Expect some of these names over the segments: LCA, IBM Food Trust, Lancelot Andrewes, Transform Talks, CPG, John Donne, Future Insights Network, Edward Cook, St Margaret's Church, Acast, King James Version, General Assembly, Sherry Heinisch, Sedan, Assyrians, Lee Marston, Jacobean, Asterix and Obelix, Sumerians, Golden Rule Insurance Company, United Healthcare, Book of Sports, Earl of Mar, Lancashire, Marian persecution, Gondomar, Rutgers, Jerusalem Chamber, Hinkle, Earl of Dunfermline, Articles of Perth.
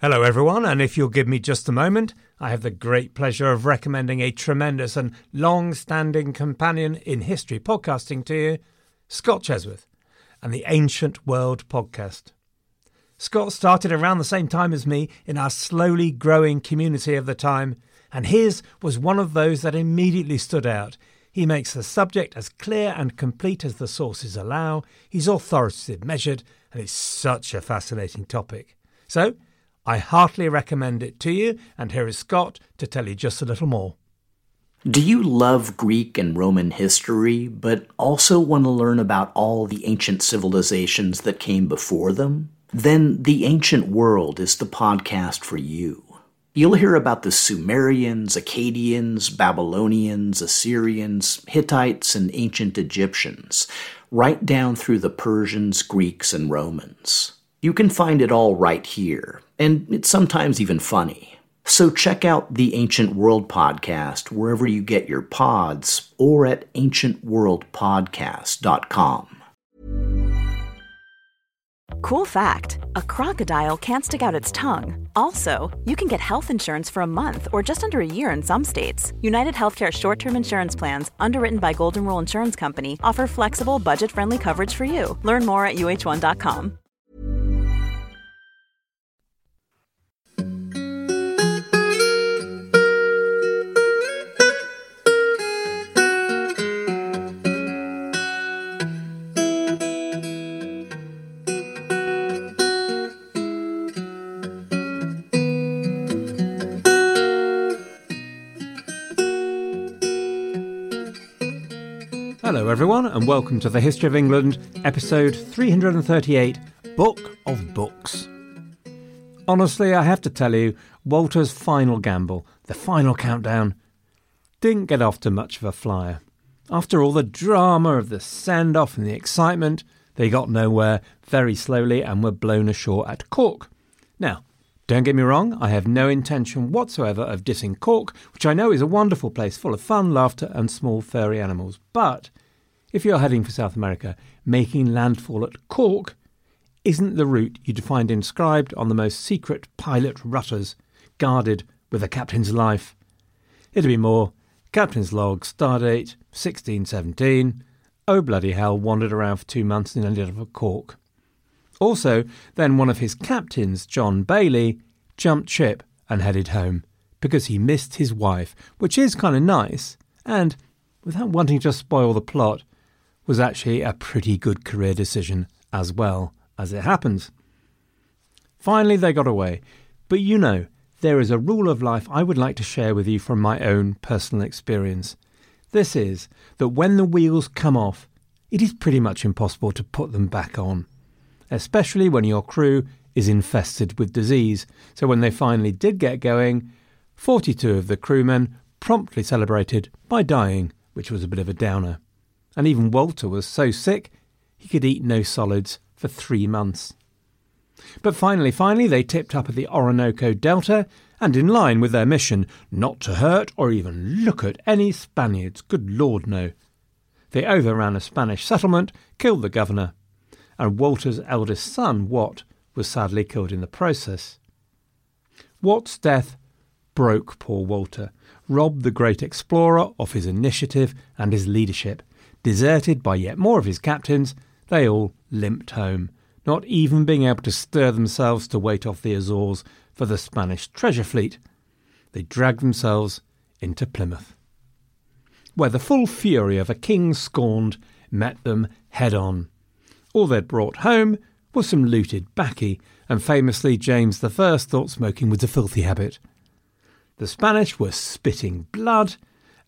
Hello everyone, and if you'll give me just a moment, I have the great pleasure of recommending a tremendous and long-standing companion in history podcasting to you, Scott Chesworth, and the Ancient World Podcast. Scott started around the same time as me in our slowly growing community of the time, and his was one of those that immediately stood out. He makes the subject as clear and complete as the sources allow, he's authoritative, measured, and it's such a fascinating topic. So, I heartily recommend it to you, and here is Scott to tell you just a little more. Do you love Greek and Roman history, but also want to learn about all the ancient civilizations that came before them? Then The Ancient World is the podcast for you. You'll hear about the Sumerians, Akkadians, Babylonians, Assyrians, Hittites, and ancient Egyptians, right down through the Persians, Greeks, and Romans. You can find it all right here, and it's sometimes even funny. So check out the Ancient World Podcast wherever you get your pods or at ancientworldpodcast.com. Cool fact, a crocodile can't stick out its tongue. Also, you can get health insurance for a month or just under a year in some states. United Healthcare short-term insurance plans, underwritten by Golden Rule Insurance Company, offer flexible, budget-friendly coverage for you. Learn more at uh1.com. Hello everyone, and welcome to the History of England, episode 338, Book of Books. Honestly, I have to tell you, Walter's final gamble, the final countdown, didn't get off to much of a flyer. After all the drama of the send-off and the excitement, they got nowhere very slowly and were blown ashore at Cork. Now, don't get me wrong, I have no intention whatsoever of dissing Cork, which I know is a wonderful place full of fun, laughter and small furry animals. But if you're heading for South America, making landfall at Cork isn't the route you'd find inscribed on the most secret pilot rudders, guarded with a captain's life. It'd be more captain's log, stardate, 1617, oh bloody hell, wandered around for 2 months and ended up at Cork. Also, then one of his captains, John Bailey, jumped ship and headed home because he missed his wife, which is kind of nice and, without wanting to spoil the plot, was actually a pretty good career decision as well, as it happens. Finally, they got away. But you know, there is a rule of life I would like to share with you from my own personal experience. This is that when the wheels come off, it is pretty much impossible to put them back on, especially when your crew is infested with disease. So when they finally did get going, 42 of the crewmen promptly celebrated by dying, which was a bit of a downer. And even Walter was so sick, he could eat no solids for 3 months. But finally, they tipped up at the Orinoco Delta, and in line with their mission, not to hurt or even look at any Spaniards, good Lord no. They overran a Spanish settlement, killed the governor, and Walter's eldest son, Watt, was sadly killed in the process. Watt's death broke poor Walter, robbed the great explorer of his initiative and his leadership. Deserted by yet more of his captains, they all limped home, not even being able to stir themselves to wait off the Azores for the Spanish treasure fleet. They dragged themselves into Plymouth, where the full fury of a king scorned met them head-on. All they'd brought home was some looted baccy, and famously James I thought smoking was a filthy habit. The Spanish were spitting blood,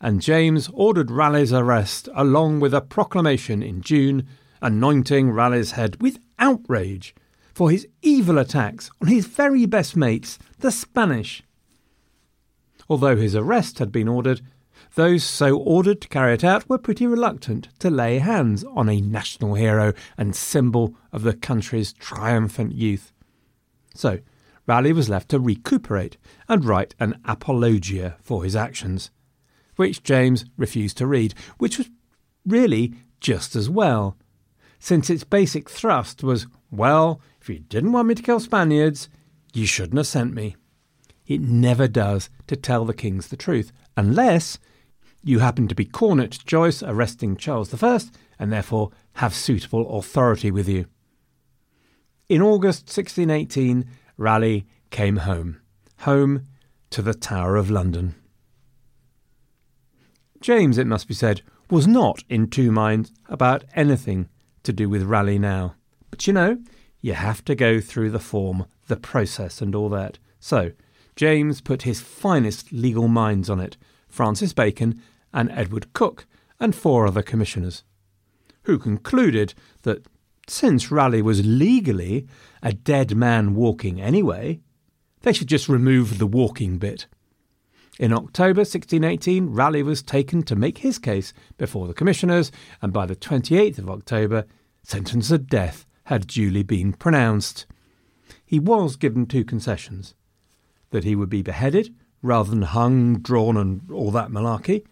and James ordered Raleigh's arrest along with a proclamation in June anointing Raleigh's head with outrage for his evil attacks on his very best mates, the Spanish. Although his arrest had been ordered, those so ordered to carry it out were pretty reluctant to lay hands on a national hero and symbol of the country's triumphant youth. So Raleigh was left to recuperate and write an apologia for his actions, which James refused to read, which was really just as well, since its basic thrust was, well, if you didn't want me to kill Spaniards, you shouldn't have sent me. It never does to tell the kings the truth, unless you happen to be Cornet Joyce arresting Charles I and therefore have suitable authority with you. In August 1618, Raleigh came home to the Tower of London. James, it must be said, was not in two minds about anything to do with Raleigh now. But you have to go through the form, the process and all that. So James put his finest legal minds on it, Francis Bacon and Edward Cook and four other commissioners, who concluded that since Raleigh was legally a dead man walking anyway, they should just remove the walking bit. In October 1618, Raleigh was taken to make his case before the commissioners, and by the 28th of October, sentence of death had duly been pronounced. He was given two concessions: that he would be beheaded rather than hung, drawn and all that malarkey,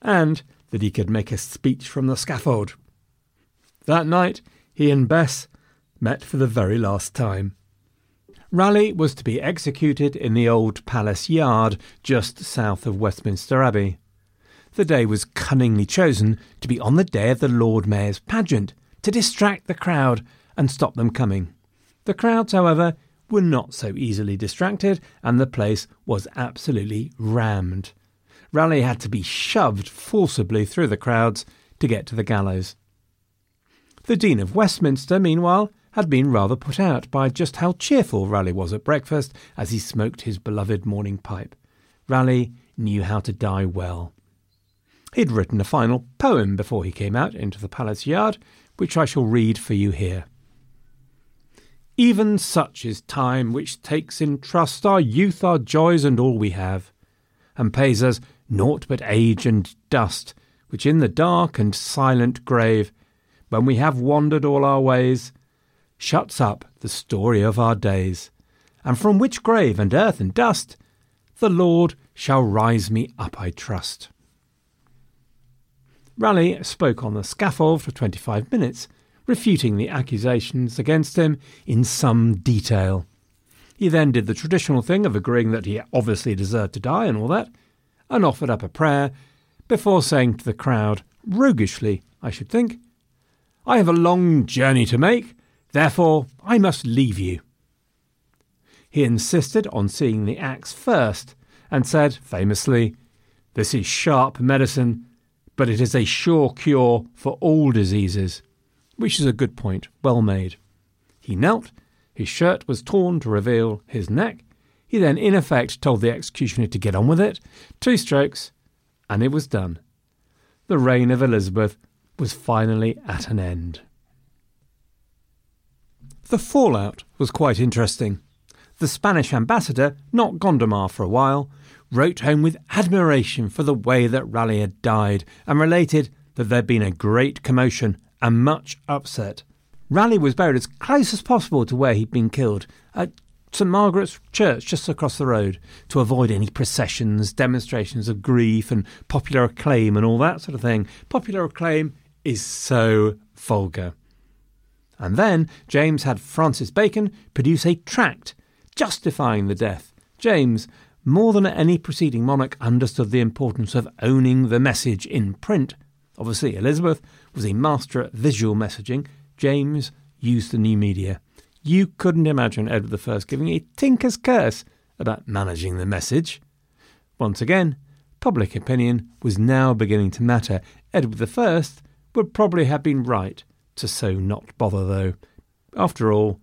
and that he could make a speech from the scaffold. That night, he and Bess met for the very last time. Raleigh was to be executed in the old palace yard just south of Westminster Abbey. The day was cunningly chosen to be on the day of the Lord Mayor's pageant, to distract the crowd and stop them coming. The crowds, however, were not so easily distracted, and the place was absolutely rammed. Raleigh had to be shoved forcibly through the crowds to get to the gallows. The Dean of Westminster, meanwhile, had been rather put out by just how cheerful Raleigh was at breakfast as he smoked his beloved morning pipe. Raleigh knew how to die well. He'd written a final poem before he came out into the palace yard, which I shall read for you here. Even such is time which takes in trust our youth, our joys and all we have, and pays us naught but age and dust, which in the dark and silent grave, when we have wandered all our ways, shuts up the story of our days, and from which grave and earth and dust the Lord shall rise me up, I trust. Raleigh spoke on the scaffold for 25 minutes, refuting the accusations against him in some detail. He then did the traditional thing of agreeing that he obviously deserved to die and all that, and offered up a prayer before saying to the crowd, roguishly, I should think, I have a long journey to make, therefore, I must leave you. He insisted on seeing the axe first and said, famously, this is sharp medicine, but it is a sure cure for all diseases, which is a good point, well made. He knelt, his shirt was torn to reveal his neck. He then, in effect, told the executioner to get on with it, 2 strokes, and it was done. The reign of Elizabeth was finally at an end. The fallout was quite interesting. The Spanish ambassador, not Gondomar for a while, wrote home with admiration for the way that Raleigh had died and related that there'd been a great commotion and much upset. Raleigh was buried as close as possible to where he'd been killed, at St Margaret's Church just across the road, to avoid any processions, demonstrations of grief and popular acclaim and all that sort of thing. Popular acclaim is so vulgar. And then James had Francis Bacon produce a tract justifying the death. James, more than any preceding monarch, understood the importance of owning the message in print. Obviously, Elizabeth was a master at visual messaging. James used the new media. You couldn't imagine Edward I giving a tinker's curse about managing the message. Once again, public opinion was now beginning to matter. Edward I would probably have been right to so not bother, though. After all,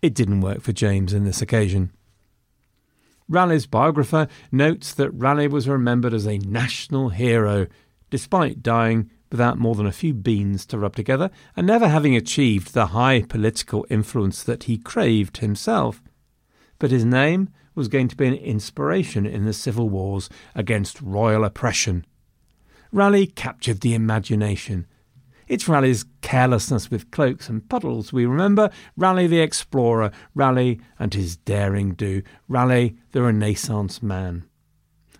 it didn't work for James in this occasion. Raleigh's biographer notes that Raleigh was remembered as a national hero, despite dying without more than a few beans to rub together and never having achieved the high political influence that he craved himself. But his name was going to be an inspiration in the civil wars against royal oppression. Raleigh captured the imagination. It's Raleigh's carelessness with cloaks and puddles we remember. Raleigh the explorer, Raleigh and his daring do, Raleigh the Renaissance man.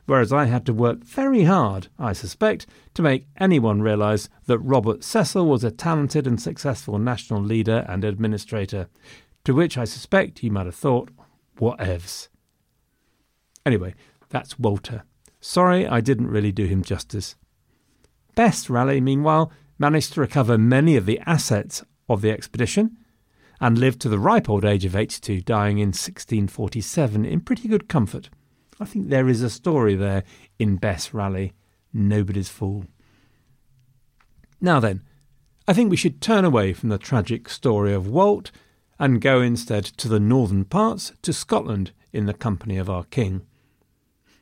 Whereas I had to work very hard, I suspect, to make anyone realise that Robert Cecil was a talented and successful national leader and administrator, to which I suspect you might have thought, whatevs. Anyway, that's Walter. Sorry, I didn't really do him justice. Bess Raleigh, meanwhile, managed to recover many of the assets of the expedition and lived to the ripe old age of 82, dying in 1647 in pretty good comfort. I think there is a story there in Bess Raleigh, nobody's fool. Now then, I think we should turn away from the tragic story of Walt and go instead to the northern parts, to Scotland, in the company of our king.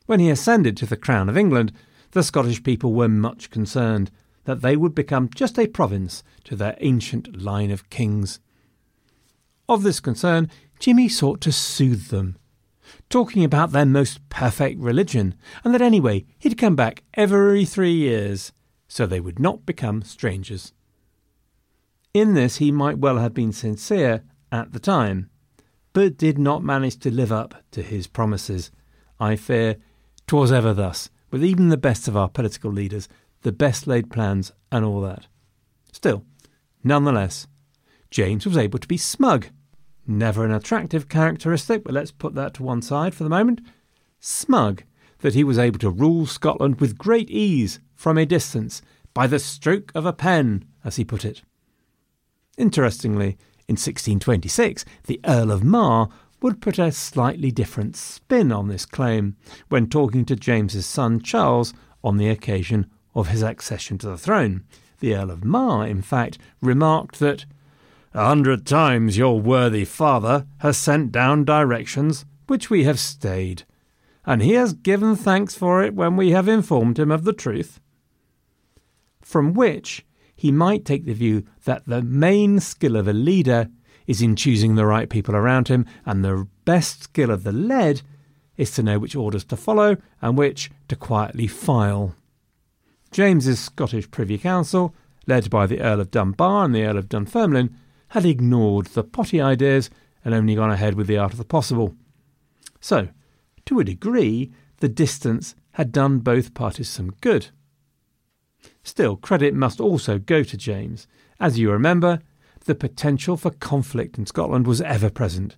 When he ascended to the crown of England, the Scottish people were much concerned that they would become just a province to their ancient line of kings. Of this concern, Jimmy sought to soothe them, talking about their most perfect religion, and that anyway he'd come back every 3 years, so they would not become strangers. In this he might well have been sincere at the time, but did not manage to live up to his promises. I fear 'twas ever thus, with even the best of our political leaders, the best laid plans and all that. Still, nonetheless, James was able to be smug. Never an attractive characteristic, but let's put that to one side for the moment. Smug, that he was able to rule Scotland with great ease from a distance, by the stroke of a pen, as he put it. Interestingly, in 1626, the Earl of Mar would put a slightly different spin on this claim when talking to James's son Charles on the occasion of his accession to the throne. The Earl of Mar, in fact, remarked that 100 times your worthy father has sent down directions which we have stayed, and he has given thanks for it when we have informed him of the truth. From which he might take the view that the main skill of a leader is in choosing the right people around him, and the best skill of the led is to know which orders to follow and which to quietly file. James's Scottish Privy Council, led by the Earl of Dunbar and the Earl of Dunfermline, had ignored the potty ideas and only gone ahead with the art of the possible. So, to a degree, the distance had done both parties some good. Still, credit must also go to James. As you remember, the potential for conflict in Scotland was ever present.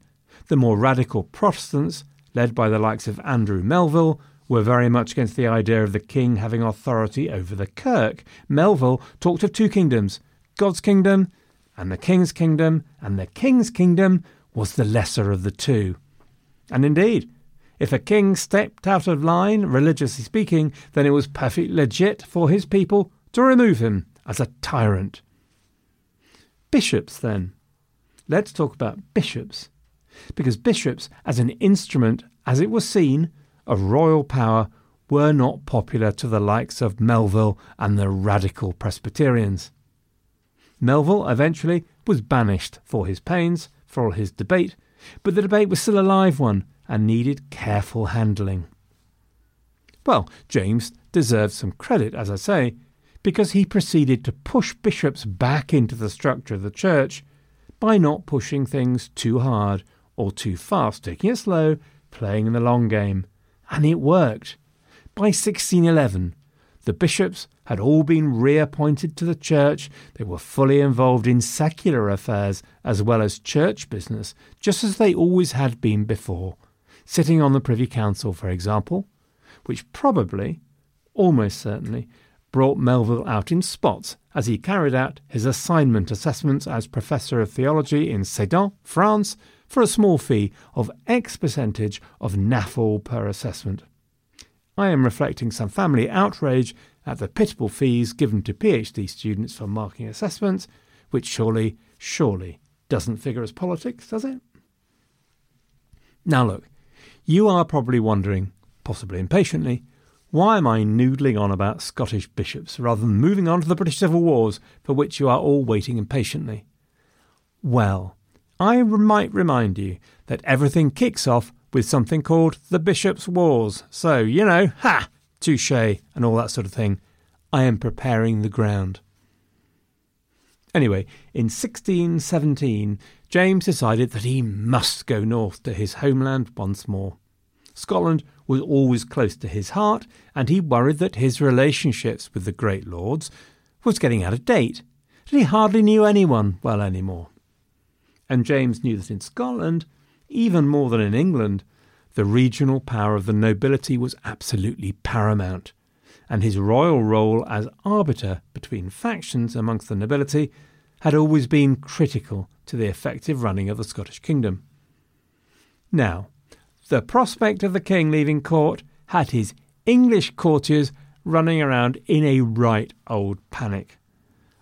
The more radical Protestants, led by the likes of Andrew Melville, were very much against the idea of the king having authority over the kirk. Melville talked of 2 kingdoms, God's kingdom and the king's kingdom, and the king's kingdom was the lesser of the two. And indeed, if a king stepped out of line, religiously speaking, then it was perfectly legit for his people to remove him as a tyrant. Bishops, then. Let's talk about bishops. Because bishops, as an instrument, as it was seen, of royal power, were not popular to the likes of Melville and the radical Presbyterians. Melville eventually was banished for his pains, for all his debate, but the debate was still a live one, and needed careful handling. Well, James deserves some credit, as I say, because he proceeded to push bishops back into the structure of the church by not pushing things too hard or too fast, taking it slow, playing the long game. And it worked. By 1611, the bishops had all been reappointed to the church. They were fully involved in secular affairs as well as church business, just as they always had been before. Sitting on the Privy Council, for example, which probably, almost certainly, brought Melville out in spots as he carried out his assignment assessments as Professor of Theology in Sedan, France, for a small fee of X percentage of NAFL per assessment. I am reflecting some family outrage at the pitiable fees given to PhD students for marking assessments, which surely doesn't figure as politics, does it? Now look, you are probably wondering, possibly impatiently, why am I noodling on about Scottish bishops rather than moving on to the British Civil Wars, for which you are all waiting impatiently? Well, I might remind you that everything kicks off with something called the Bishops' Wars. So, you know, ha, touche, and all that sort of thing. I am preparing the ground. Anyway, in 1617, James decided that he must go north to his homeland once more. Scotland was always close to his heart, and he worried that his relationships with the great lords was getting out of date, and he hardly knew anyone well anymore. And James knew that in Scotland, even more than in England, the regional power of the nobility was absolutely paramount, and his royal role as arbiter between factions amongst the nobility had always been critical to the effective running of the Scottish kingdom. Now, the prospect of the king leaving court had his English courtiers running around in a right old panic.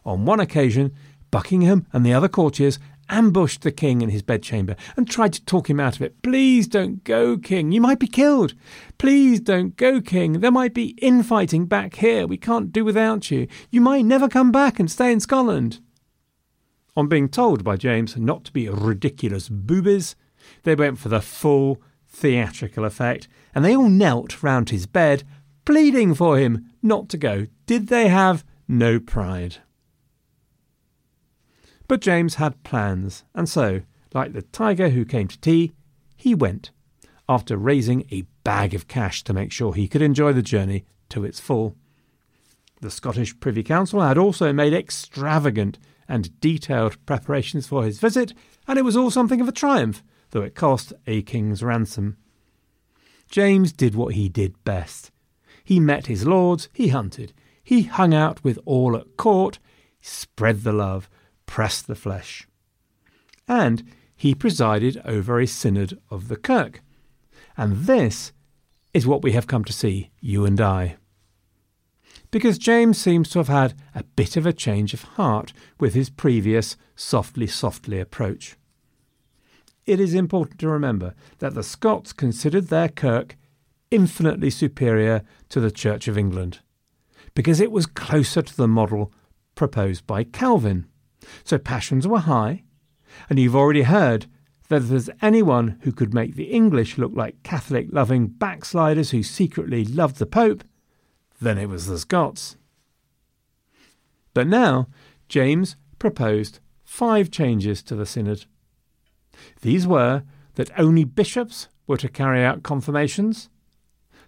On one occasion, Buckingham and the other courtiers ambushed the king in his bedchamber and tried to talk him out of it. "Please don't go, king. You might be killed. Please don't go, king. There might be infighting back here. We can't do without you. You might never come back and stay in Scotland." On being told by James not to be ridiculous boobies, they went for the full theatrical effect, and they all knelt round his bed, pleading for him not to go. Did they have no pride? But James had plans, and so, like the tiger who came to tea, he went, after raising a bag of cash to make sure he could enjoy the journey to its full. The Scottish Privy Council had also made extravagant and detailed preparations for his visit, and it was all something of a triumph, though it cost a king's ransom. James did what he did best. He met his lords, he hunted, he hung out with all at court, spread the love, press the flesh. And he presided over a synod of the Kirk. And this is what we have come to see, you and I. Because James seems to have had a bit of a change of heart with his previous softly approach. It is important to remember that the Scots considered their Kirk infinitely superior to the Church of England, because it was closer to the model proposed by Calvin. So passions were high, and you've already heard that if there's anyone who could make the English look like Catholic-loving backsliders who secretly loved the Pope, then it was the Scots. But now James proposed 5 changes to the synod. These were that only bishops were to carry out confirmations,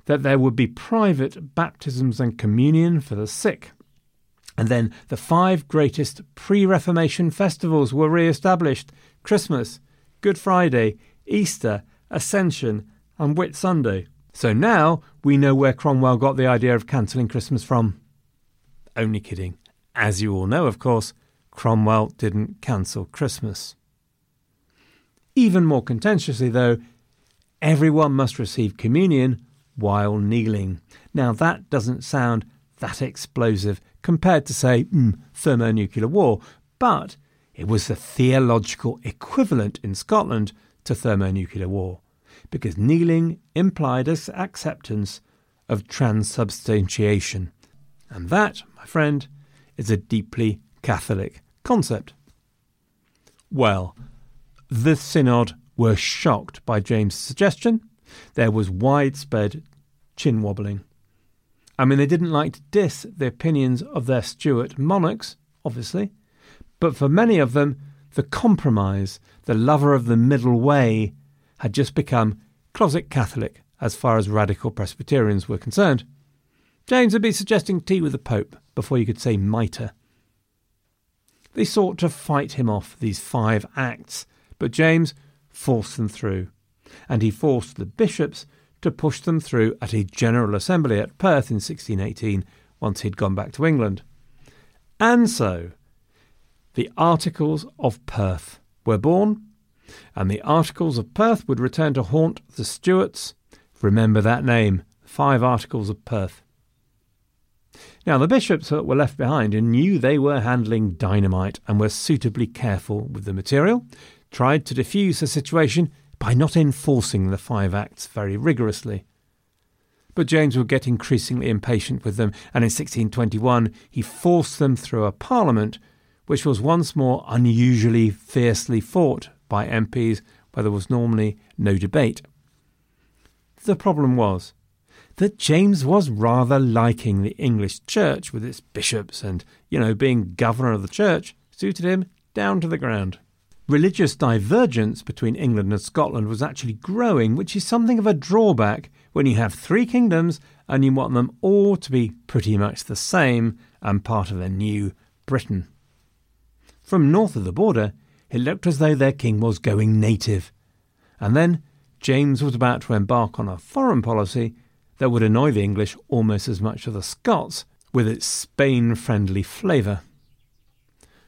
that there would be private baptisms and communion for the sick, and then the 5 greatest pre-Reformation festivals were re-established: Christmas, Good Friday, Easter, Ascension and Whit Sunday. So now we know where Cromwell got the idea of cancelling Christmas from. Only kidding. As you all know, of course, Cromwell didn't cancel Christmas. Even more contentiously, though, everyone must receive communion while kneeling. Now that doesn't sound that explosive compared to, say, thermonuclear war, but it was the theological equivalent in Scotland to thermonuclear war, because kneeling implied an acceptance of transubstantiation. And that, my friend, is a deeply Catholic concept. Well, the synod were shocked by James' suggestion. There was widespread chin-wobbling. I mean, they didn't like to diss the opinions of their Stuart monarchs, obviously, but for many of them, the compromise, the lover of the middle way, had just become closet Catholic as far as radical Presbyterians were concerned. James would be suggesting tea with the Pope before you could say mitre. They sought to fight him off, these 5 acts, but James forced them through, and he forced the bishops to push them through at a general assembly at Perth in 1618, once he'd gone back to England. And so, the Articles of Perth were born, and the Articles of Perth would return to haunt the Stuarts. Remember that name, 5 Articles of Perth. Now, the bishops that were left behind knew they were handling dynamite and were suitably careful with the material, tried to defuse the situation by not enforcing the 5 acts very rigorously. But James would get increasingly impatient with them, and in 1621 he forced them through a parliament which was once more unusually fiercely fought by MPs where there was normally no debate. The problem was that James was rather liking the English church with its bishops and, being governor of the church suited him down to the ground. Religious divergence between England and Scotland was actually growing, which is something of a drawback when you have 3 kingdoms and you want them all to be pretty much the same and part of a new Britain. From north of the border, it looked as though their king was going native, And then James was about to embark on a foreign policy that would annoy the English almost as much as the Scots with its Spain-friendly flavour.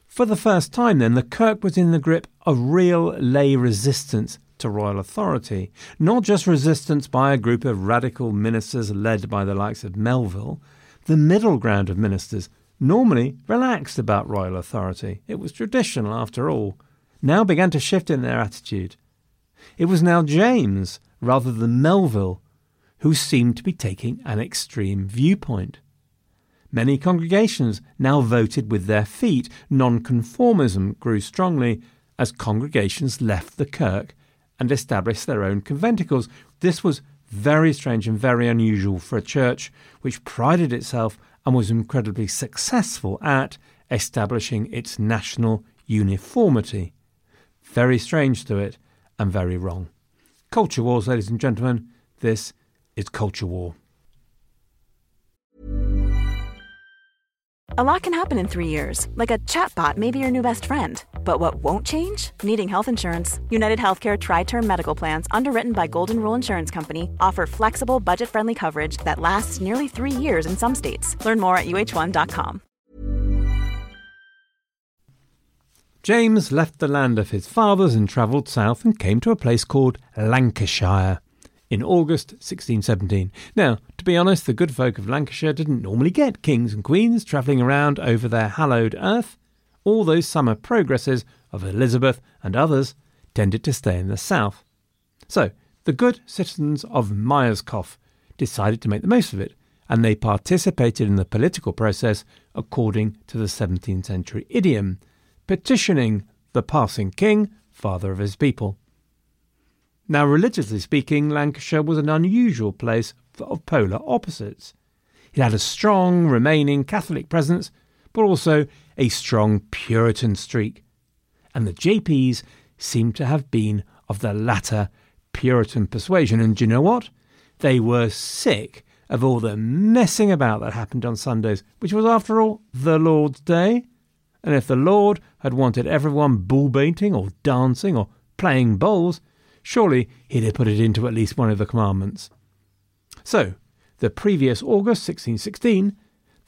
For the first time then, the Kirk was in the grip of real lay resistance to royal authority, not just resistance by a group of radical ministers led by the likes of Melville. The middle ground of ministers normally relaxed about royal authority. It was traditional, after all. Now began to shift in their attitude. It was now James, rather than Melville, who seemed to be taking an extreme viewpoint. Many congregations now voted with their feet. Nonconformism grew strongly as congregations left the Kirk and established their own conventicles. This was very strange and very unusual for a church which prided itself and was incredibly successful at establishing its national uniformity. Very strange to it, and very wrong. Culture wars, ladies and gentlemen, this is Culture War. A lot can happen in 3 years, like a chatbot may be your new best friend. But what won't change? Needing health insurance. United Healthcare Tri-Term Medical Plans, underwritten by Golden Rule Insurance Company, offer flexible, budget-friendly coverage that lasts nearly 3 years in some states. Learn more at uh1.com. James left the land of his fathers and travelled south and came to a place called Lancashire in August 1617. Now, to be honest, the good folk of Lancashire didn't normally get kings and queens travelling around over their hallowed earth. All those summer progresses of Elizabeth and others tended to stay in the south. So, the good citizens of Myerscough decided to make the most of it, and they participated in the political process according to the 17th century idiom, petitioning the passing king, father of his people. Now, religiously speaking, Lancashire was an unusual place of polar opposites. It had a strong remaining Catholic presence, but also a strong Puritan streak, and the JPs seemed to have been of the latter Puritan persuasion. And do you know what? They were sick of all the messing about that happened on Sundays, which was, after all, the Lord's Day. And if the Lord had wanted everyone bull-baiting or dancing or playing bowls, surely he'd have put it into at least one of the commandments. So, the previous August 1616,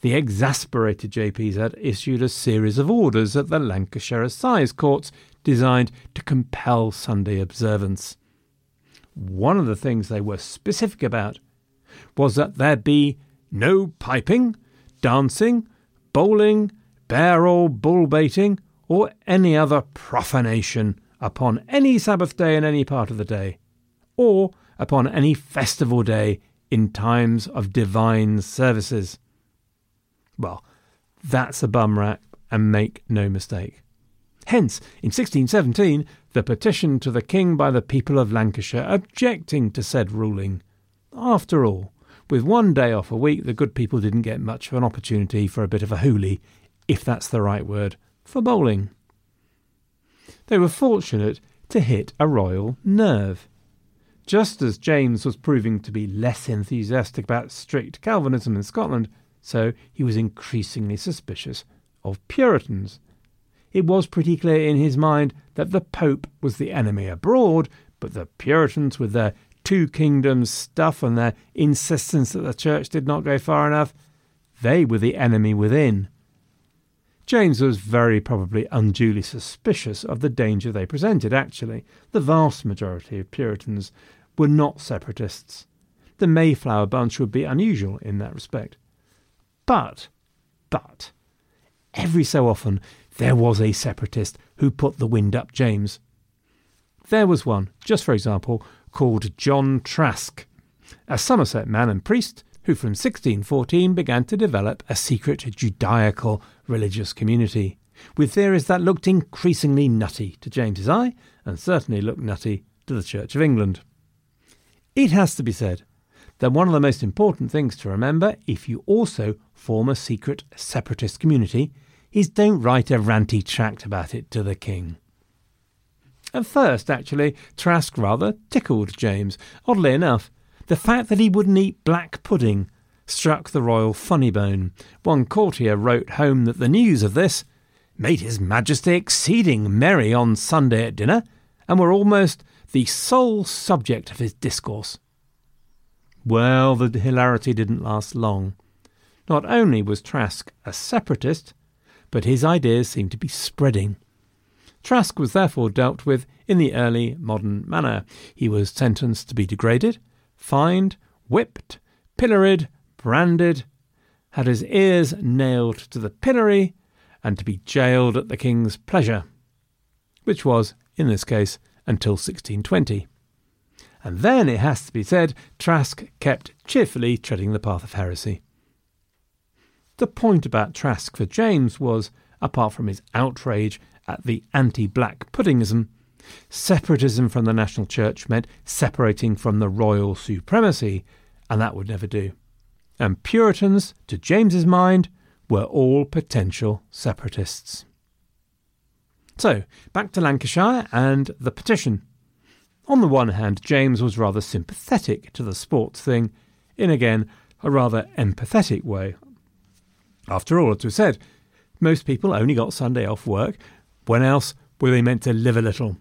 the exasperated JPs had issued a series of orders at the Lancashire Assize Courts designed to compel Sunday observance. One of the things they were specific about was that there be no piping, dancing, bowling, bear or bull baiting, or any other profanation upon any Sabbath day in any part of the day, or upon any festival day in times of divine services. Well, that's a bum rap, and make no mistake. Hence, in 1617, the petition to the king by the people of Lancashire objecting to said ruling. After all, with one day off a week, the good people didn't get much of an opportunity for a bit of a hoolie, if that's the right word, for bowling. They were fortunate to hit a royal nerve. Just as James was proving to be less enthusiastic about strict Calvinism in Scotland, so he was increasingly suspicious of Puritans. It was pretty clear in his mind that the Pope was the enemy abroad, but the Puritans, with their two kingdoms stuff and their insistence that the church did not go far enough, they were the enemy within. James was very probably unduly suspicious of the danger they presented. Actually, the vast majority of Puritans were not separatists. The Mayflower bunch would be unusual in that respect. But, every so often there was a separatist who put the wind up James. There was one, just for example, called John Trask, a Somerset man and priest who from 1614 began to develop a secret Judaical religious community, with theories that looked increasingly nutty to James's eye, and certainly looked nutty to the Church of England. It has to be said that one of the most important things to remember, if you also form a secret separatist community, is don't write a ranty tract about it to the king. At first, actually, Trask rather tickled James. Oddly enough, the fact that he wouldn't eat black pudding struck the royal funny bone. One courtier wrote home that the news of this made His Majesty exceeding merry on Sunday at dinner, and were almost the sole subject of his discourse. Well, the hilarity didn't last long. Not only was Trask a separatist, but his ideas seemed to be spreading. Trask was therefore dealt with in the early modern manner. He was sentenced to be degraded, fined, whipped, pilloried, branded, had his ears nailed to the pillory, and to be jailed at the king's pleasure, which was, in this case, until 1620. And then, it has to be said, Trask kept cheerfully treading the path of heresy. The point about Trask for James was, apart from his outrage at the anti-black puddingism, separatism from the national church meant separating from the royal supremacy, and that would never do. And Puritans, to James's mind, were all potential separatists. So, back to Lancashire and the petition. On the one hand, James was rather sympathetic to the sports thing, in again a rather empathetic way. After all, as we said, most people only got Sunday off work. When else were they meant to live a little?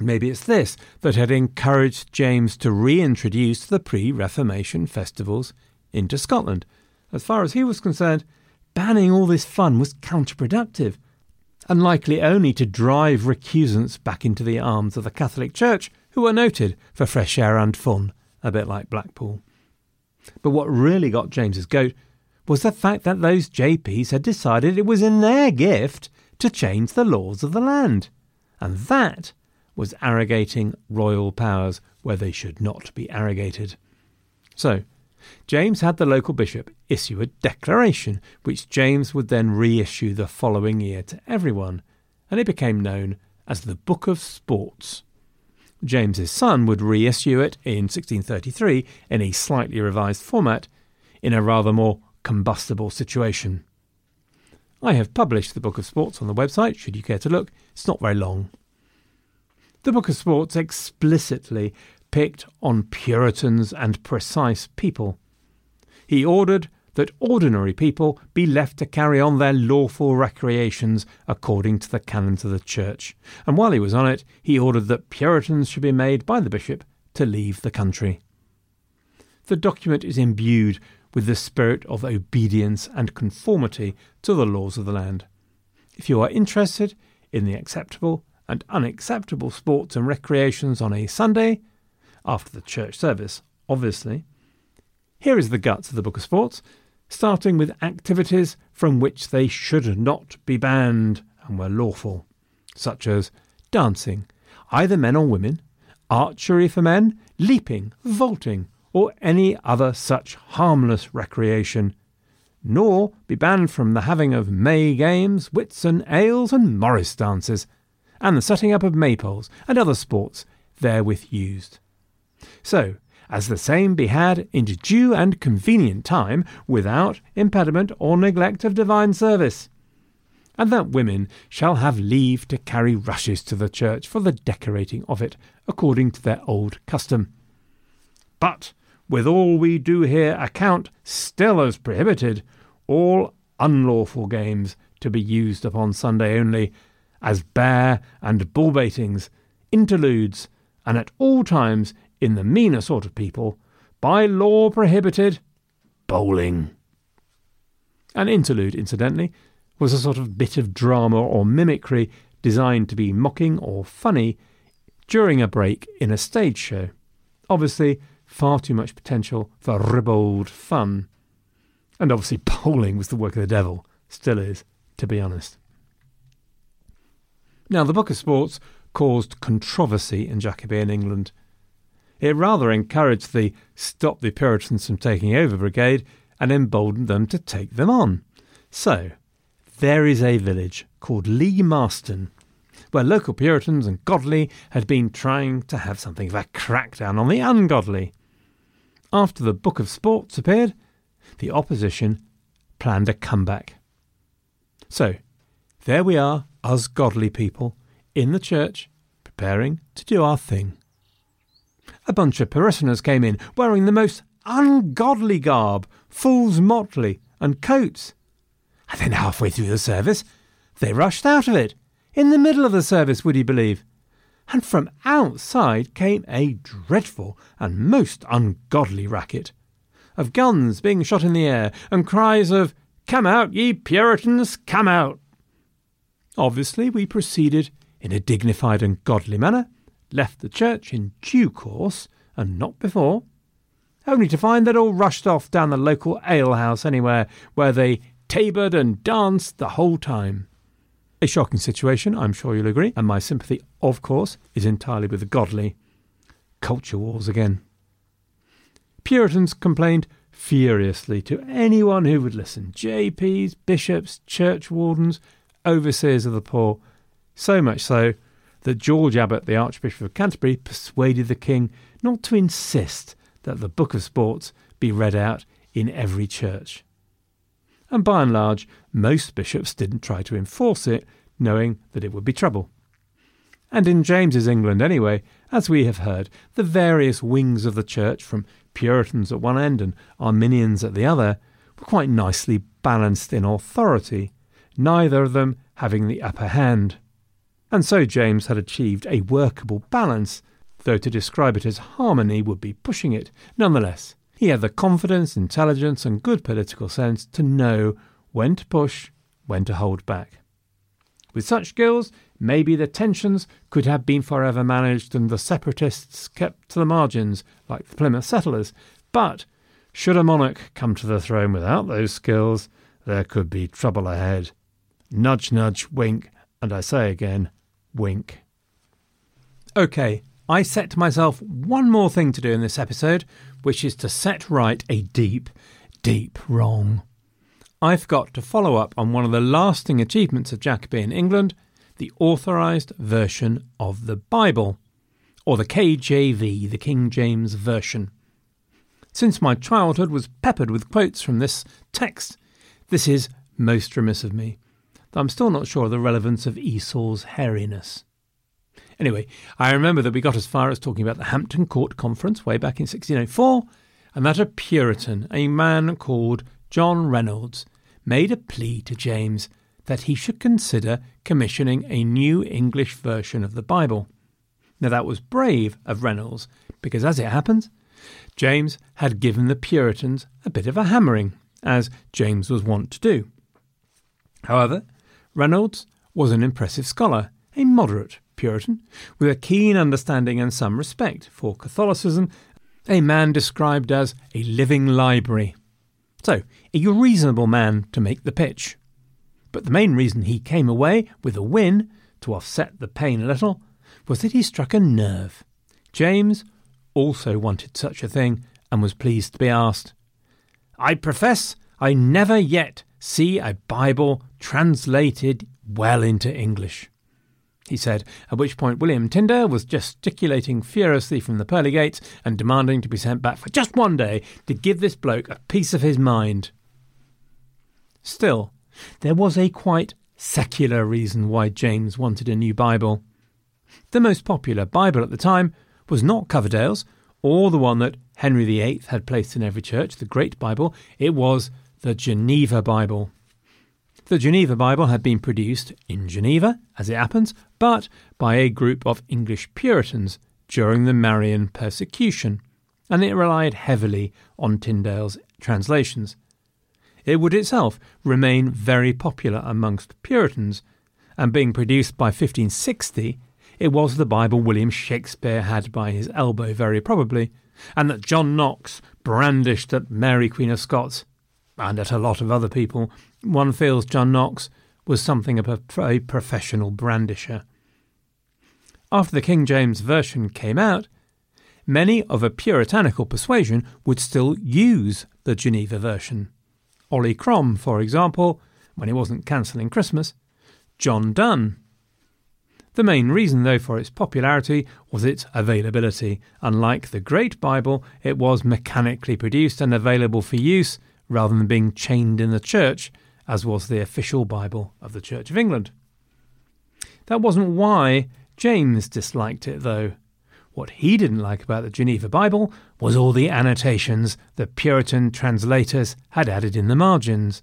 Maybe it's this that had encouraged James to reintroduce the pre-Reformation festivals into Scotland. As far as he was concerned, banning all this fun was counterproductive, and likely only to drive recusants back into the arms of the Catholic Church, who were noted for fresh air and fun, a bit like Blackpool. But what really got James's goat was the fact that those JPs had decided it was in their gift to change the laws of the land, and that was arrogating royal powers where they should not be arrogated. So, James had the local bishop issue a declaration, which James would then reissue the following year to everyone, and it became known as the Book of Sports. James's son would reissue it in 1633 in a slightly revised format, in a rather more combustible situation. I have published the Book of Sports on the website, should you care to look. It's not very long. The Book of Sports explicitly picked on Puritans and precise people. He ordered that ordinary people be left to carry on their lawful recreations according to the canons of the Church, and while he was on it, he ordered that Puritans should be made by the bishop to leave the country. The document is imbued with the spirit of obedience and conformity to the laws of the land. If you are interested in the acceptable and unacceptable sports and recreations on a Sunday, after the church service, obviously. Here is the guts of the Book of Sports, starting with activities from which they should not be banned and were lawful, such as dancing, either men or women, archery for men, leaping, vaulting, or any other such harmless recreation, nor be banned from the having of May games, wits and ales and morris dances, and the setting up of maypoles and other sports therewith used. So, as the same be had into due and convenient time, without impediment or neglect of divine service, and that women shall have leave to carry rushes to the church for the decorating of it, according to their old custom. But, with all we do here account still as prohibited, all unlawful games to be used upon Sunday only, as bear and bull baitings, interludes, and at all times in the meaner sort of people, by law prohibited, bowling. An interlude, incidentally, was a sort of bit of drama or mimicry designed to be mocking or funny during a break in a stage show. Obviously, far too much potential for ribald fun. And obviously bowling was the work of the devil, still is, to be honest. Now, the Book of Sports caused controversy in Jacobean England. It rather encouraged the Stop the Puritans from Taking Over brigade and emboldened them to take them on. So, there is a village called Lee Marston, where local Puritans and godly had been trying to have something of a crackdown on the ungodly. After the Book of Sports appeared, the opposition planned a comeback. So, there we are, us godly people, in the church, preparing to do our thing. A bunch of parishioners came in, wearing the most ungodly garb, fool's motley and coats. And then halfway through the service, they rushed out of it, in the middle of the service, would you believe, and from outside came a dreadful and most ungodly racket of guns being shot in the air and cries of, "Come out, ye Puritans, come out!" Obviously we proceeded in a dignified and godly manner, left the church in due course and not before, only to find they'd all rushed off down the local alehouse anywhere, where they tabored and danced the whole time. A shocking situation, I'm sure you'll agree, and my sympathy, of course, is entirely with the godly. Culture wars again. Puritans complained furiously to anyone who would listen. JPs, bishops, church wardens, overseers of the poor. So much so that George Abbot, the Archbishop of Canterbury, persuaded the king not to insist that the Book of Sports be read out in every church. And by and large, most bishops didn't try to enforce it, knowing that it would be trouble. And in James's England anyway, as we have heard, the various wings of the church, from Puritans at one end and Arminians at the other, were quite nicely balanced in authority, neither of them having the upper hand. And so James had achieved a workable balance, though to describe it as harmony would be pushing it. Nonetheless, he had the confidence, intelligence and good political sense to know when to push, when to hold back. With such skills, maybe the tensions could have been forever managed and the separatists kept to the margins, like the Plymouth settlers. But should a monarch come to the throne without those skills, there could be trouble ahead. Nudge, nudge, wink, and I say again, wink. OK, I set to myself one more thing to do in this episode, which is to set right a deep, deep wrong. I've got to follow up on one of the lasting achievements of Jacobean England, the Authorised Version of the Bible, or the KJV, the King James Version. Since my childhood was peppered with quotes from this text, this is most remiss of me. I'm still not sure of the relevance of Esau's hairiness. Anyway, I remember that we got as far as talking about the Hampton Court Conference way back in 1604, and that a Puritan, a man called John Reynolds, made a plea to James that he should consider commissioning a new English version of the Bible. Now that was brave of Reynolds, because as it happens, James had given the Puritans a bit of a hammering, as James was wont to do. However, Reynolds was an impressive scholar, a moderate Puritan, with a keen understanding and some respect for Catholicism, a man described as a living library. So, a reasonable man to make the pitch. But the main reason he came away with a win, to offset the pain a little, was that he struck a nerve. James also wanted such a thing and was pleased to be asked. "I profess I never yet see a Bible translated well into English," he said, at which point William Tyndale was gesticulating furiously from the pearly gates and demanding to be sent back for just one day to give this bloke a piece of his mind. Still, there was a quite secular reason why James wanted a new Bible. The most popular Bible at the time was not Coverdale's, or the one that Henry VIII had placed in every church, the Great Bible. It was the Geneva Bible. The Geneva Bible had been produced in Geneva, as it happens, but by a group of English Puritans during the Marian persecution, and it relied heavily on Tyndale's translations. It would itself remain very popular amongst Puritans, and being produced by 1560, it was the Bible William Shakespeare had by his elbow very probably, and that John Knox brandished at Mary Queen of Scots, and at a lot of other people. One feels John Knox was something of a professional brandisher. After the King James Version came out, many of a puritanical persuasion would still use the Geneva version. Ollie Crom, for example, when he wasn't cancelling Christmas, John Donne. The main reason, though, for its popularity was its availability. Unlike the Great Bible, it was mechanically produced and available for use, rather than being chained in the church, as was the official Bible of the Church of England. That wasn't why James disliked it, though. What he didn't like about the Geneva Bible was all the annotations the Puritan translators had added in the margins.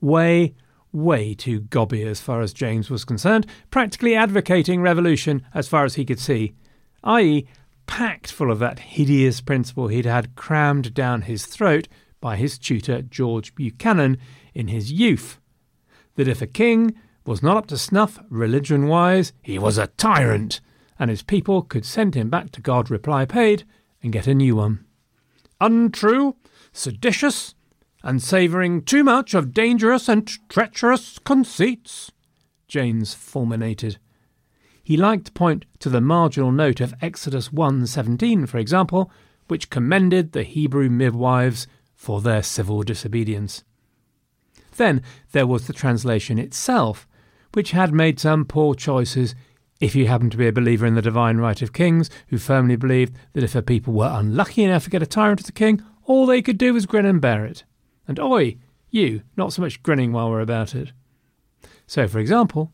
Way, way too gobby as far as James was concerned, practically advocating revolution as far as he could see, i.e. packed full of that hideous principle he'd had crammed down his throat by his tutor George Buchanan in his youth, that if a king was not up to snuff religion-wise, he was a tyrant, and his people could send him back to God reply paid and get a new one. Untrue, seditious, and savouring too much of dangerous and treacherous conceits, James fulminated. He liked to point to the marginal note of Exodus 1:17, for example, which commended the Hebrew midwives for their civil disobedience. Then there was the translation itself, which had made some poor choices if you happen to be a believer in the divine right of kings, who firmly believed that if a people were unlucky enough to get a tyrant as a king, all they could do was grin and bear it. And oi, you, not so much grinning while we're about it. So, for example,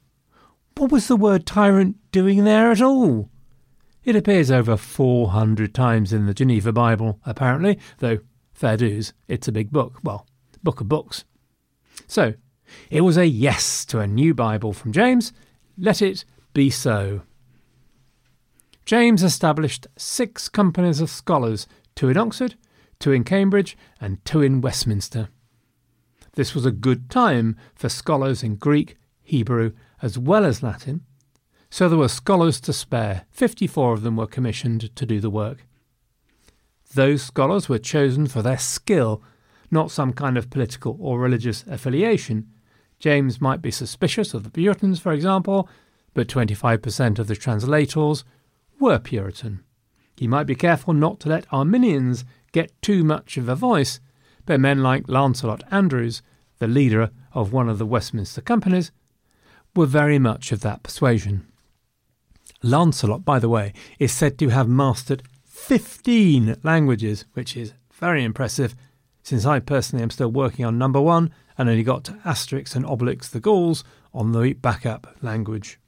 what was the word tyrant doing there at all? It appears over 400 times in the Geneva Bible, apparently, though fair dues, it's a big book, well, book of books. So, it was a yes to a new Bible from James. Let it be so. James established 6 companies of scholars, 2 in Oxford, 2 in Cambridge and 2 in Westminster. This was a good time for scholars in Greek, Hebrew as well as Latin, so there were scholars to spare. 54 of them were commissioned to do the work. Those scholars were chosen for their skill, not some kind of political or religious affiliation. James might be suspicious of the Puritans, for example, but 25% of the translators were Puritan. He might be careful not to let Arminians get too much of a voice, but men like Lancelot Andrewes, the leader of one of the Westminster companies, were very much of that persuasion. Lancelot, by the way, is said to have mastered 15 languages, which is very impressive, since I personally am still working on number 1 and only got to Asterix and Obelix the Gauls on the backup language.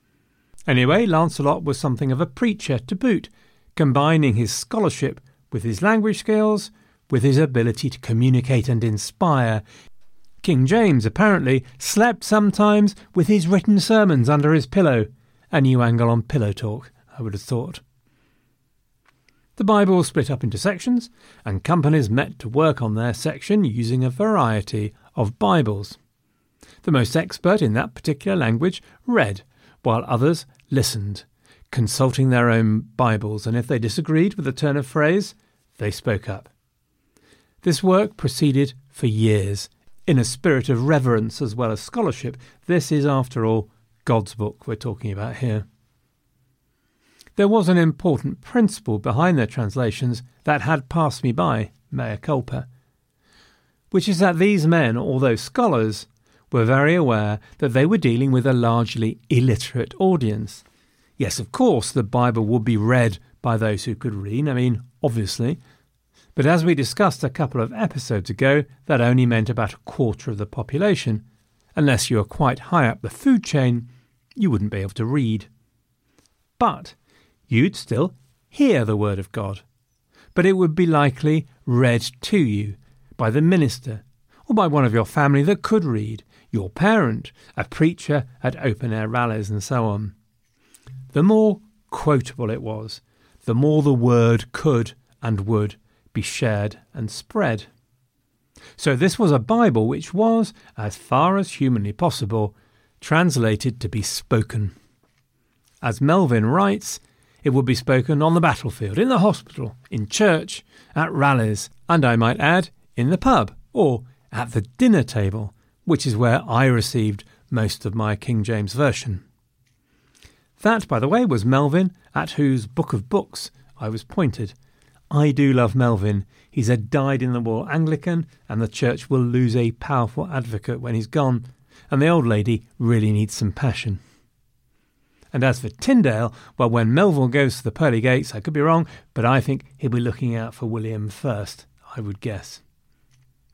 Anyway, Lancelot was something of a preacher to boot, combining his scholarship with his language skills, with his ability to communicate and inspire. King James apparently slept sometimes with his written sermons under his pillow. A new angle on pillow talk, I would have thought. The Bible was split up into sections, and companies met to work on their section using a variety of Bibles. The most expert in that particular language read, while others listened, consulting their own Bibles, and if they disagreed with a turn of phrase, they spoke up. This work proceeded for years, in a spirit of reverence as well as scholarship. This is, after all, God's book we're talking about here. There was an important principle behind their translations that had passed me by, mea culpa, which is that these men, although scholars, were very aware that they were dealing with a largely illiterate audience. Yes, of course, the Bible would be read by those who could read, obviously. But as we discussed a couple of episodes ago, that only meant about 25% of the population. Unless you were quite high up the food chain, you wouldn't be able to read. But you'd still hear the Word of God. But it would be likely read to you by the minister, or by one of your family that could read, your parent, a preacher at open-air rallies and so on. The more quotable it was, the more the word could and would be shared and spread. So this was a Bible which was, as far as humanly possible, translated to be spoken. As Melvin writes, it would be spoken on the battlefield, in the hospital, in church, at rallies, and I might add, in the pub, or at the dinner table, which is where I received most of my King James Version. That, by the way, was Melvin, at whose Book of Books I was pointed. I do love Melvin. He's a dyed-in-the-wool Anglican, and the church will lose a powerful advocate when he's gone, and the old lady really needs some passion. And as for Tyndale, well, when Melville goes to the pearly gates, I could be wrong, but I think he'll be looking out for William first, I would guess.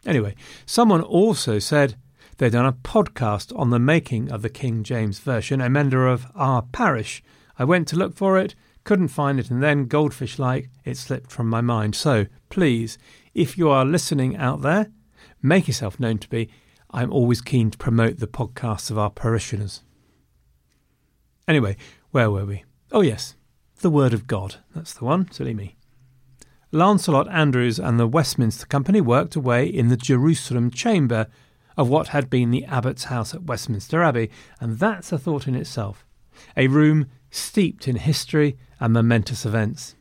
Anyway, someone also said they'd done a podcast on the making of the King James Version, a member of our parish. I went to look for it, couldn't find it, and then, goldfish-like, it slipped from my mind. So, please, if you are listening out there, make yourself known to me. I'm always keen to promote the podcasts of our parishioners. Anyway, where were we? Oh yes, the Word of God. That's the one, silly me. Lancelot Andrewes and the Westminster Company worked away in the Jerusalem chamber of what had been the abbot's house at Westminster Abbey, and that's a thought in itself. A room steeped in history and momentous events.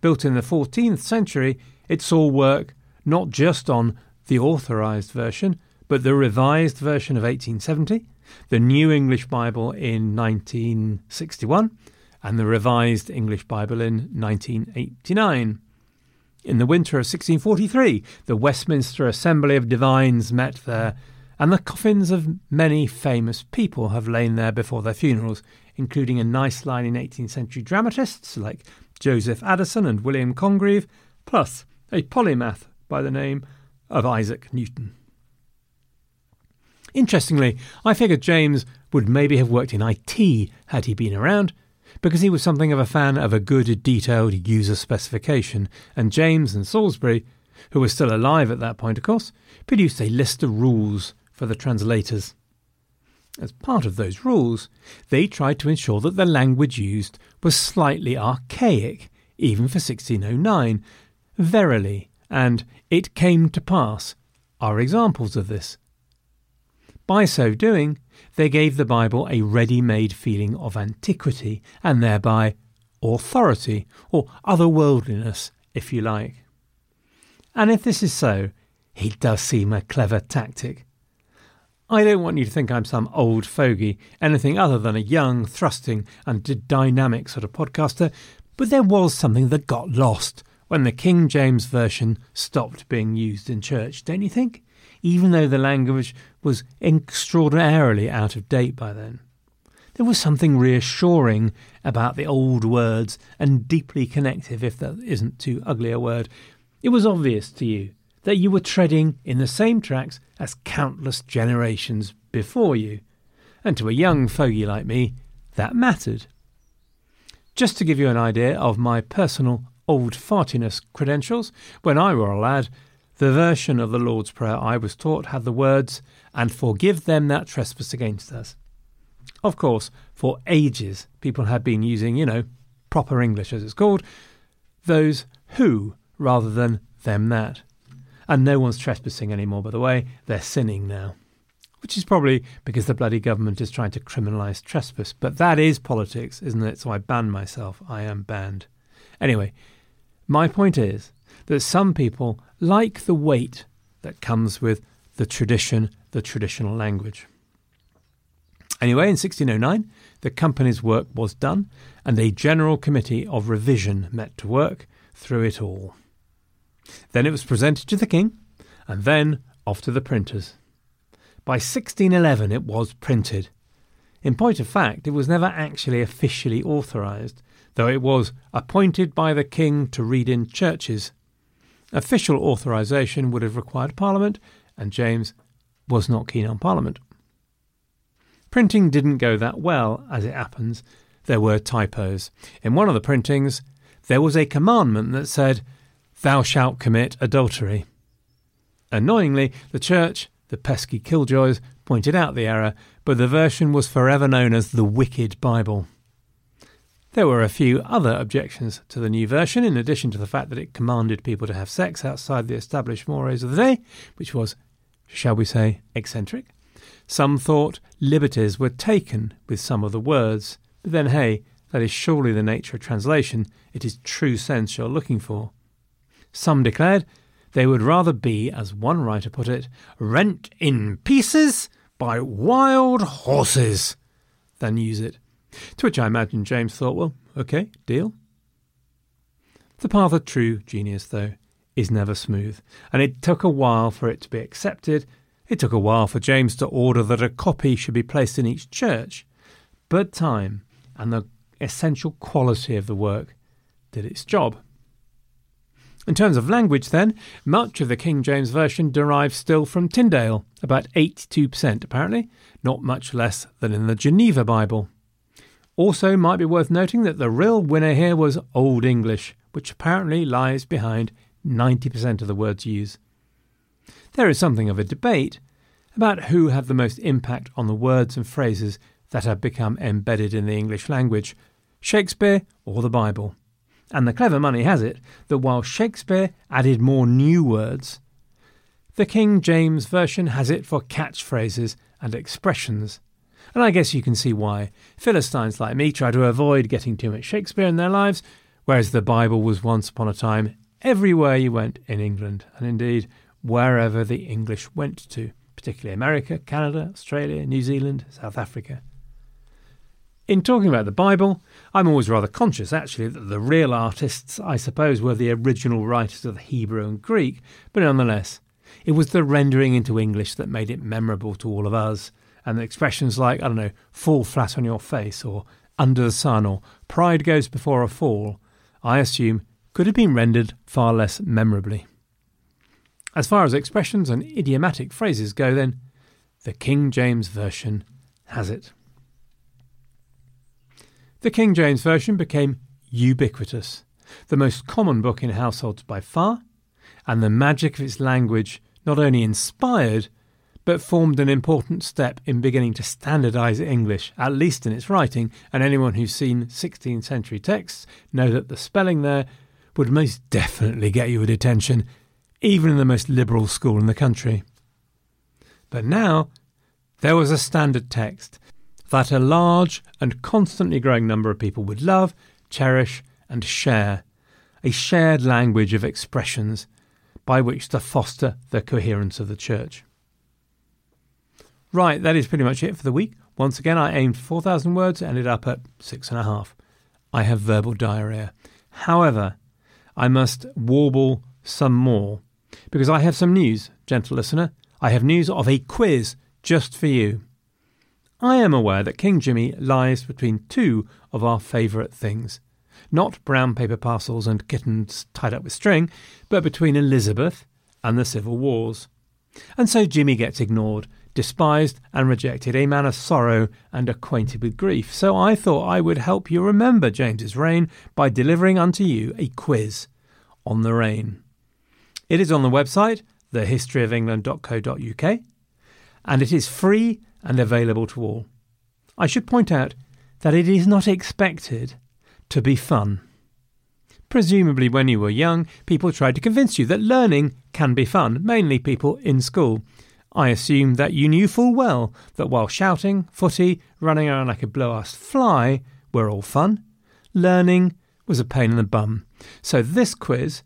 Built in the 14th century, it saw work not just on the authorised version, but the revised version of 1870, the New English Bible in 1961, and the revised English Bible in 1989. In the winter of 1643, the Westminster Assembly of Divines met there, and the coffins of many famous people have lain there before their funerals, including a nice line in 18th century dramatists like Joseph Addison and William Congreve, plus a polymath by the name of Isaac Newton. Interestingly, I figured James would maybe have worked in IT had he been around, because he was something of a fan of a good detailed user specification, and James and Salisbury, who were still alive at that point of course, produced a list of rules for the translators. As part of those rules, they tried to ensure that the language used was slightly archaic, even for 1609. Verily and it came to pass are examples of this. By so doing, they gave the Bible a ready-made feeling of antiquity, and thereby authority, or otherworldliness, if you like. And if this is so, it does seem a clever tactic. I don't want you to think I'm some old fogey, anything other than a young, thrusting and dynamic sort of podcaster, but there was something that got lost when the King James Version stopped being used in church, don't you think? Even though the language was extraordinarily out of date by then. There was something reassuring about the old words, and deeply connective, if that isn't too ugly a word. It was obvious to you that you were treading in the same tracks as countless generations before you, and to a young fogey like me, that mattered. Just to give you an idea of my personal old fartiness credentials, when I were a lad, the version of the Lord's Prayer I was taught had the words, "And forgive them that trespass against us." Of course, for ages people had been using, proper English as it's called, those who rather than them that. And no one's trespassing anymore, by the way, they're sinning now. Which is probably because the bloody government is trying to criminalise trespass, but that is politics, isn't it? So I ban myself, I am banned. Anyway, my point is that some people like the weight that comes with the tradition, the traditional language. Anyway, in 1609, the company's work was done, and a general committee of revision met to work through it all. Then it was presented to the king, and then off to the printers. By 1611 it was printed. In point of fact, it was never actually officially authorised, though it was appointed by the king to read in churches. Official authorisation would have required Parliament, and James was not keen on Parliament. Printing didn't go that well, as it happens. There were typos. In one of the printings, there was a commandment that said, "Thou shalt commit adultery." Annoyingly, the church, the pesky killjoys, pointed out the error, but the version was forever known as the Wicked Bible. There were a few other objections to the new version, in addition to the fact that it commanded people to have sex outside the established mores of the day, which was, shall we say, eccentric. Some thought liberties were taken with some of the words, but then hey, that is surely the nature of translation. It is true sense you're looking for. Some declared they would rather be, as one writer put it, rent in pieces by wild horses than use it. To which I imagine James thought, well, okay, deal. The path of true genius, though, is never smooth, and it took a while for it to be accepted. It took a while for James to order that a copy should be placed in each church. But time and the essential quality of the work did its job. In terms of language, then, much of the King James Version derives still from Tyndale, about 82% apparently, not much less than in the Geneva Bible. Also might be worth noting that the real winner here was Old English, which apparently lies behind 90% of the words used. There is something of a debate about who have the most impact on the words and phrases that have become embedded in the English language, Shakespeare or the Bible. And the clever money has it that while Shakespeare added more new words, the King James Version has it for catchphrases and expressions. And I guess you can see why. Philistines like me try to avoid getting too much Shakespeare in their lives, whereas the Bible was once upon a time everywhere you went in England, and indeed wherever the English went to, particularly America, Canada, Australia, New Zealand, South Africa. In talking about the Bible, I'm always rather conscious, actually, that the real artists, I suppose, were the original writers of the Hebrew and Greek, but nonetheless, it was the rendering into English that made it memorable to all of us, and the expressions like, I don't know, fall flat on your face, or under the sun, or pride goes before a fall, I assume, could have been rendered far less memorably. As far as expressions and idiomatic phrases go, then, the King James Version has it. The King James Version became ubiquitous, the most common book in households by far, and the magic of its language not only inspired, but formed an important step in beginning to standardise English, at least in its writing, and anyone who's seen 16th century texts knows that the spelling there would most definitely get you a detention, even in the most liberal school in the country. But now, there was a standard text that a large and constantly growing number of people would love, cherish and share, a shared language of expressions by which to foster the coherence of the church. Right, that is pretty much it for the week. Once again, I aimed for 4,000 words, ended up at 6.5. I have verbal diarrhoea. However, I must warble some more, because I have some news, gentle listener. I have news of a quiz just for you. I am aware that King Jimmy lies between two of our favourite things, not brown paper parcels and kittens tied up with string, but between Elizabeth and the Civil Wars. And so Jimmy gets ignored, despised and rejected, a man of sorrow and acquainted with grief. So I thought I would help you remember James's reign by delivering unto you a quiz on the reign. It is on the website, thehistoryofengland.co.uk, and it is free and available to all. I should point out that it is not expected to be fun. Presumably when you were young, people tried to convince you that learning can be fun, mainly people in school. I assume that you knew full well that while shouting, footy, running around like a blow-assed fly were all fun, learning was a pain in the bum. So this quiz